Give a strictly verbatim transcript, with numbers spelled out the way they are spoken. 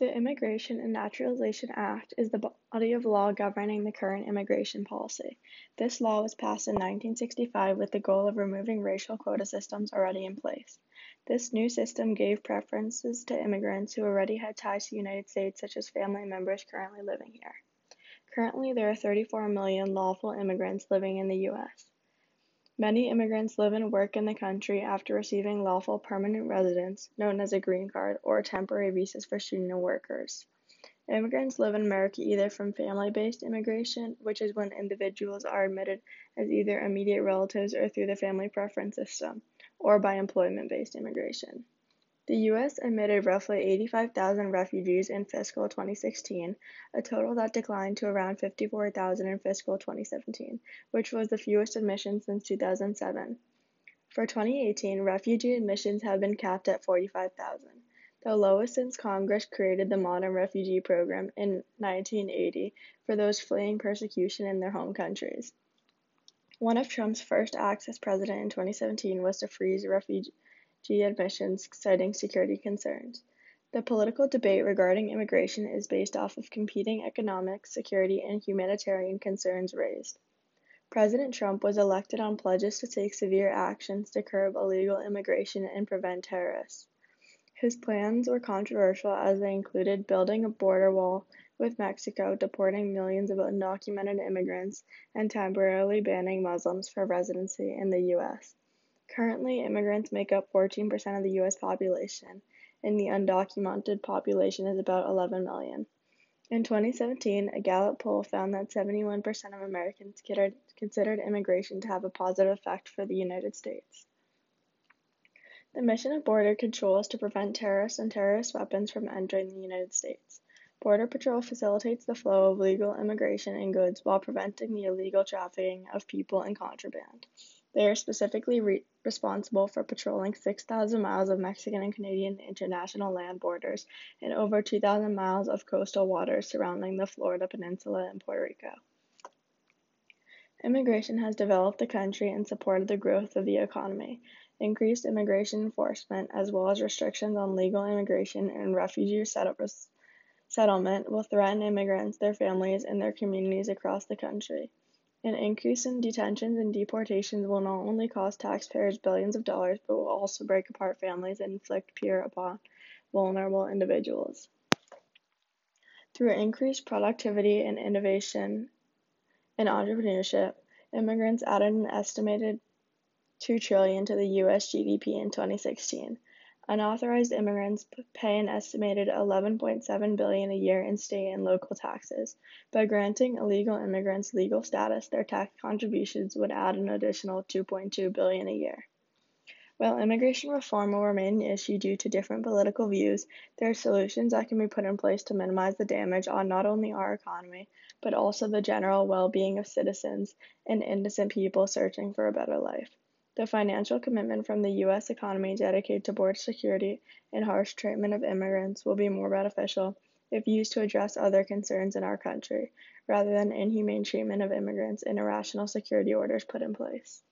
The Immigration and Naturalization Act is the body of law governing the current immigration policy. This law was passed in nineteen sixty-five with the goal of removing racial quota systems already in place. This new system gave preferences to immigrants who already had ties to the United States, such as family members currently living here. Currently, there are thirty-four million lawful immigrants living in the U S Many immigrants live and work in the country after receiving lawful permanent residence, known as a green card, or temporary visas for student and workers. Immigrants live in America either from family-based immigration, which is when individuals are admitted as either immediate relatives or through the family preference system, or by employment-based immigration. The U S admitted roughly eighty-five thousand refugees in fiscal twenty sixteen, a total that declined to around fifty-four thousand in fiscal twenty seventeen, which was the fewest admissions since two thousand seven. For twenty eighteen, refugee admissions have been capped at forty-five thousand, the lowest since Congress created the modern refugee program in nineteen eighty for those fleeing persecution in their home countries. One of Trump's first acts as president in twenty seventeen was to freeze refugee admissions, citing security concerns. The political debate regarding immigration is based off of competing economic, security, and humanitarian concerns raised. President Trump was elected on pledges to take severe actions to curb illegal immigration and prevent terrorists. His plans were controversial as they included building a border wall with Mexico, deporting millions of undocumented immigrants, and temporarily banning Muslims for residency in the U S Currently, immigrants make up fourteen percent of the U S population, and the undocumented population is about eleven million. In twenty seventeen, a Gallup poll found that seventy-one percent of Americans considered immigration to have a positive effect for the United States. The mission of border control is to prevent terrorists and terrorist weapons from entering the United States. Border Patrol facilitates the flow of legal immigration and goods while preventing the illegal trafficking of people and contraband. They are specifically re- responsible for patrolling six thousand miles of Mexican and Canadian international land borders and over two thousand miles of coastal waters surrounding the Florida Peninsula and Puerto Rico. Immigration has developed the country and supported the growth of the economy. Increased immigration enforcement, as well as restrictions on legal immigration and refugee settlers, settlement, will threaten immigrants, their families, and their communities across the country. An increase in detentions and deportations will not only cost taxpayers billions of dollars, but will also break apart families and inflict fear upon vulnerable individuals. Through increased productivity and innovation and entrepreneurship, immigrants added an estimated two trillion dollars to the U S G D P in twenty sixteen. Unauthorized immigrants pay an estimated eleven point seven billion dollars a year in state and local taxes. By granting illegal immigrants legal status, their tax contributions would add an additional two point two billion dollars a year. While immigration reform will remain an issue due to different political views, there are solutions that can be put in place to minimize the damage on not only our economy, but also the general well-being of citizens and innocent people searching for a better life. The financial commitment from the U S economy dedicated to border security and harsh treatment of immigrants will be more beneficial if used to address other concerns in our country, rather than inhumane treatment of immigrants and irrational security orders put in place.